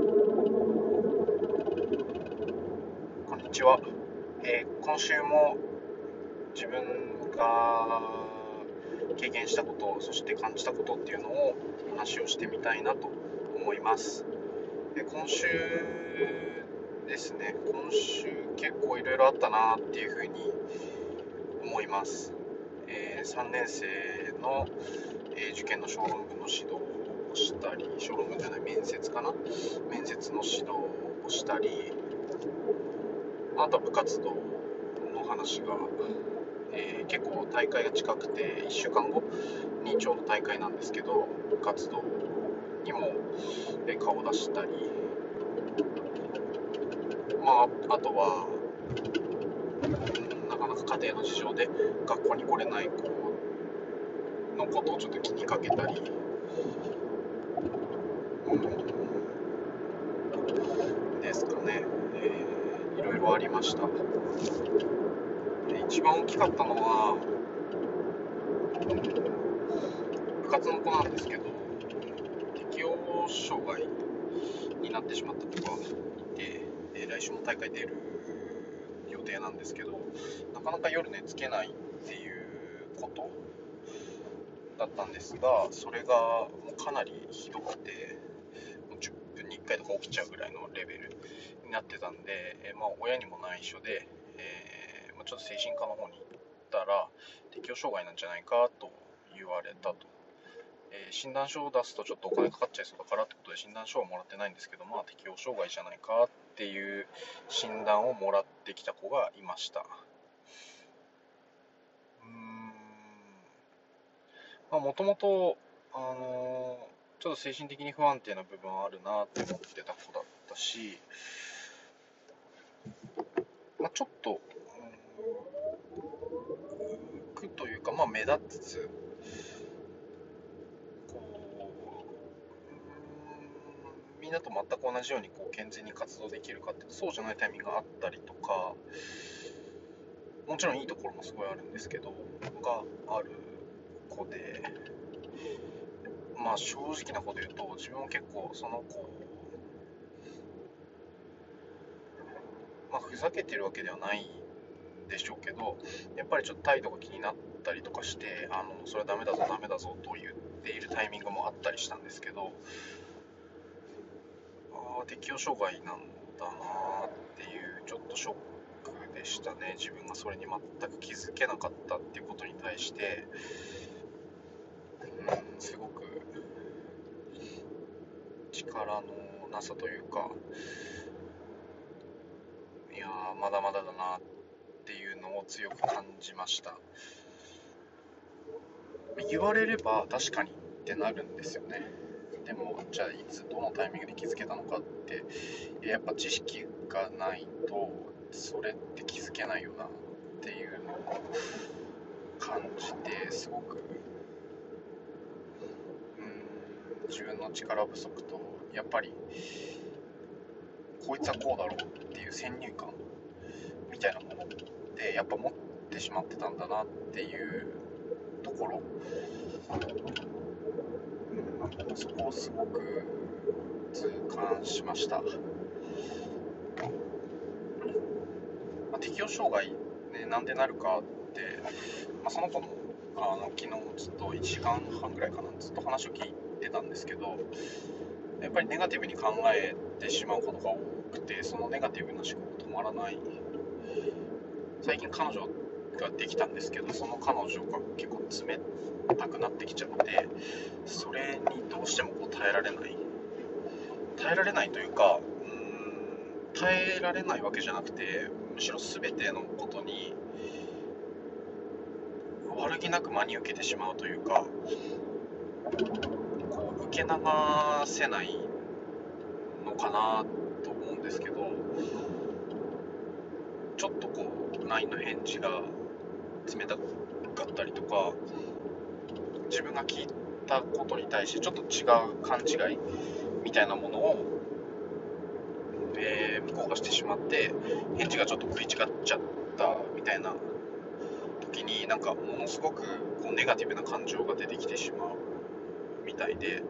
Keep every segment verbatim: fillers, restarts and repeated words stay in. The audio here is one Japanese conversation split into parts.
こんにちは、えー、今週も自分が経験したこと、そして感じたことっていうのを話をしてみたいなと思います。えー、今週ですね今週結構いろいろあったなっていうふうに思います。えー、さんねん生の、えー、受験の小論文の指導をしたり、小論文じゃない面接かな面接の指導をしたり、あとは部活動の話が、えー、結構大会が近くていっしゅうかんごにちょうど大会なんですけど、部活動にも、えー、顔を出したり、まあ、あとはなかなか家庭の事情で学校に来れない子のことをちょっと気にかけたり、うん、ですかね、えー、いろいろありました。で、一番大きかったのは、うん、部活の子なんですけど、適応障害になってしまった子がいて、えー、来週も大会出る予定なんですけど、なかなか夜寝つけないっていうことだったんですが、それがもうかなりひどくて、もうじゅっぷんにいっかいとか起きちゃうぐらいのレベルになってたんで、えーまあ、親にも内緒で、えーまあ、ちょっと精神科の方に行ったら適応障害なんじゃないかと言われたと。えー、診断書を出すとちょっとお金かかっちゃいそうだからってことで診断書はもらってないんですけど、まあ適応障害じゃないかっていう診断をもらってきた子がいました。うーんまあもともとあのー、ちょっと精神的に不安定な部分はあるなって思ってた子だったし、まあ、ちょっと浮くというか、まあ目立つみんなと全く同じようにこう健全に活動できるかって、そうじゃないタイミングがあったりとか、もちろんいいところもすごいあるんですけどがある子で、まあ正直なこと言うと、自分も結構その子、まあ、ふざけてるわけではないでしょうけど、やっぱりちょっと態度が気になったりとかして、あのそれはダメだぞダメだぞと言っているタイミングもあったりしたんですけど、適応障害なんだなっていうちょっとショックでしたね。自分がそれに全く気づけなかったっていうことに対して、うん、すごく力のなさというか、いやーまだまだだなっていうのを強く感じました。言われれば確かにってなるんですよね。でもじゃあいつどのタイミングで気づけたのかって、やっぱ知識がないとそれって気づけないよなっていうのを感じて、すごく、うん、自分の力不足と、やっぱりこいつはこうだろうっていう先入観みたいなものってやっぱ持ってしまってたんだなっていうところ、そこをすごく痛感しました。まあ、適応障害、ね、なんでなるかって、まあ、その子もあの昨日ずっといちじかんはんぐらいかなずっと話を聞いてたんですけど、やっぱりネガティブに考えてしまうことが多くて、そのネガティブな思考が止まらない。最近彼女ができたんですけど、その彼女が結構冷たくなってきちゃって、それにどうしてもこう耐えられない耐えられないというか、うーん耐えられないわけじゃなくて、むしろ全てのことに悪気なく真に受けてしまうというか、こう受け流せないのかなと思うんですけど、ちょっとこう ライン の返事が冷たかったりとか、自分が聞いたことに対してちょっと違う勘違いみたいなものを、えー、向こうがしてしまって、返事がちょっと食い違っちゃったみたいな時に、なんかものすごくこうネガティブな感情が出てきてしまうみたいで、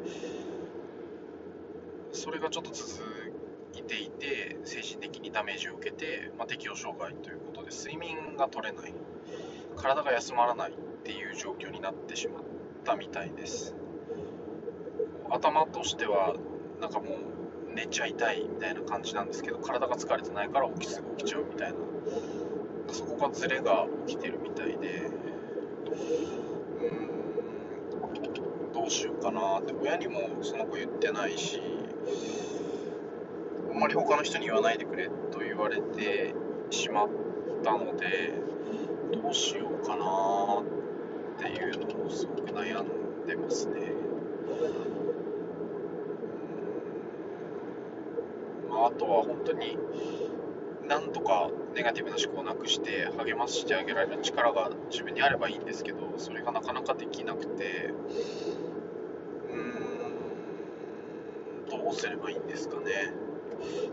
それがちょっと続いていて精神的にダメージを受けて、まあ、適応障害ということで睡眠が取れない、体が休まらないっていう状況になってしまったみたいです。頭としてはなんかもう寝ちゃいたいみたいな感じなんですけど、体が疲れてないから起きすぐ起きちゃうみたいな、そこがズレが起きてるみたいで、うーんどうしようかなって親にもその子言ってないし、あんまり他の人に言わないでくれと言われてしまったので、どうしようかなっていうのをすごく悩んでますね。まあ、あとは本当になんとかネガティブな思考をなくして励ましてあげられる力が自分にあればいいんですけど、それがなかなかできなくて、うーんどうすればいいんですかね。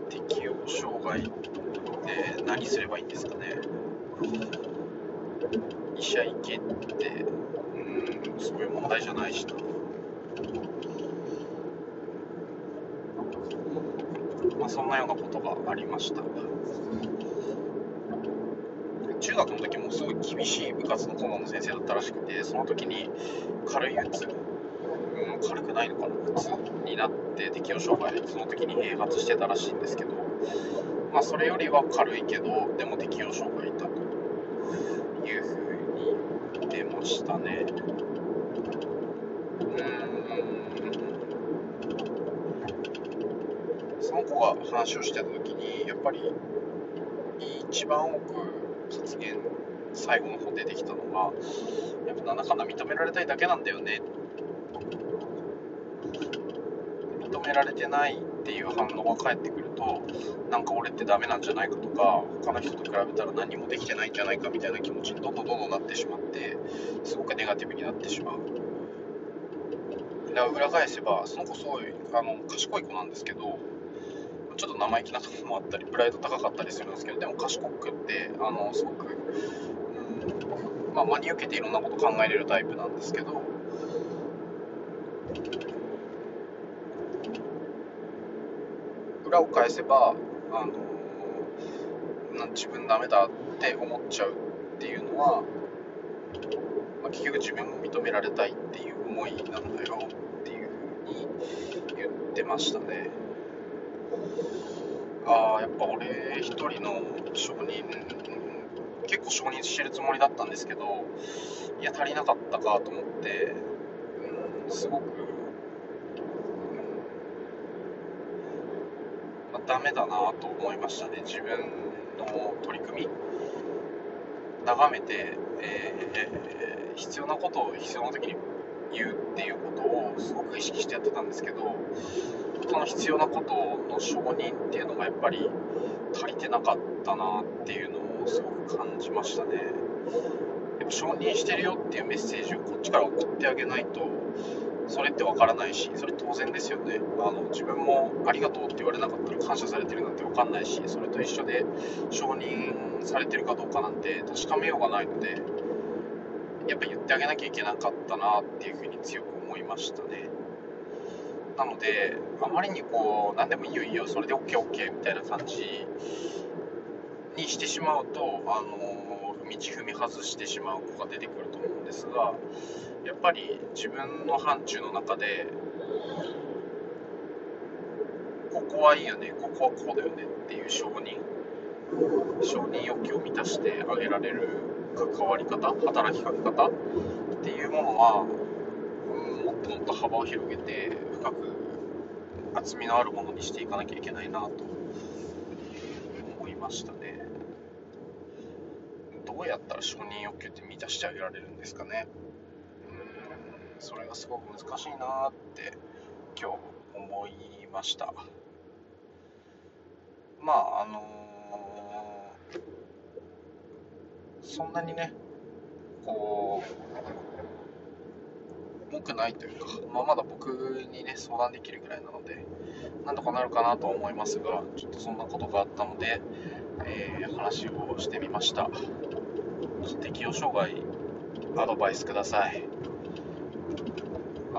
適応障害って何すればいいんですかね。医者行けってうーんそういう問題じゃないしな。まあ、そんなようなことがありました。中学の時もすごい厳しい部活の顧問の先生だったらしくて、その時に軽いうつ、うん、軽くないのかな、うつになって適応障害、その時に併発してたらしいんですけど、まあ、それよりは軽いけどでも適応障害だというふうに出ましたね。その子が話をしてた時にやっぱり一番多く発言最後の方出てきたのがやっぱなんだかんだ認められたいだけなんだよね、認められてないっていう反応が返ってくるとなんか俺ってダメなんじゃないかとか他の人と比べたら何もできてないんじゃないかみたいな気持ちにどんどんどんどんなってしまってすごくネガティブになってしまう。裏返せばその子すごいあの賢い子なんですけどちょっと生意気なところもあったりプライド高かったりするんですけど、でも賢くってあのすごく、うんまあ、真に受けていろんなこと考えれるタイプなんですけど、裏を返せばあのなん自分ダメだって思っちゃうっていうのは、まあ、結局自分も認められたいっていう思いなんだよっていうふうに言ってましたね。ああやっぱ俺一人の承認、結構承認してるつもりだったんですけど、いや足りなかったかと思って、うん、すごく、うんまあ、ダメだなと思いましたね。自分の取り組み眺めて、えー、必要なことを必要な時に言うっていうことをすごく意識してやってたんですけど、その必要なことの承認っていうのがやっぱり足りてなかったなっていうのをすごく感じましたね。やっぱ承認してるよっていうメッセージをこっちから送ってあげないとそれってわからないし、それ当然ですよね。あの自分もありがとうって言われなかったら感謝されてるなんてわかんないし、それと一緒で承認されてるかどうかなんて確かめようがないので、やっぱ言ってあげなきゃいけなかったなっていうふうに強く思いましたね。なのであまりにこう何でもいいよいいよそれで オーケーオーケー みたいな感じにしてしまうと、あの道踏み外してしまう子が出てくると思うんですが、やっぱり自分の範疇の中でここはいいよね、ここはこうだよねっていう承認承認欲求を満たしてあげられる関わり方、働きかけ方っていうものは、うん、もっともっと幅を広げて深く厚みのあるものにしていかなきゃいけないなと思いましたね。どうやったら承認欲求って満たしてあげられるんですかね。うん、それがすごく難しいなって今日思いました。まああのーそんなにね、こう重くないというか、まあ、まだ僕にね相談できるぐらいなのでなんとかなるかなと思いますが、ちょっとそんなことがあったので、えー、話をしてみました。適応障害アドバイスください。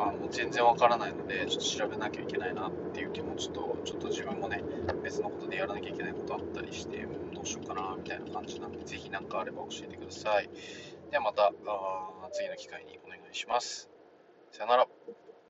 あの全然わからないので、ちょっと調べなきゃいけないなっていう気持ちと、ちょっと自分もね、別のことでやらなきゃいけないことあったりして、どうしようかなみたいな感じなので、ぜひ何かあれば教えてください。ではまた次の機会にお願いします。さよなら。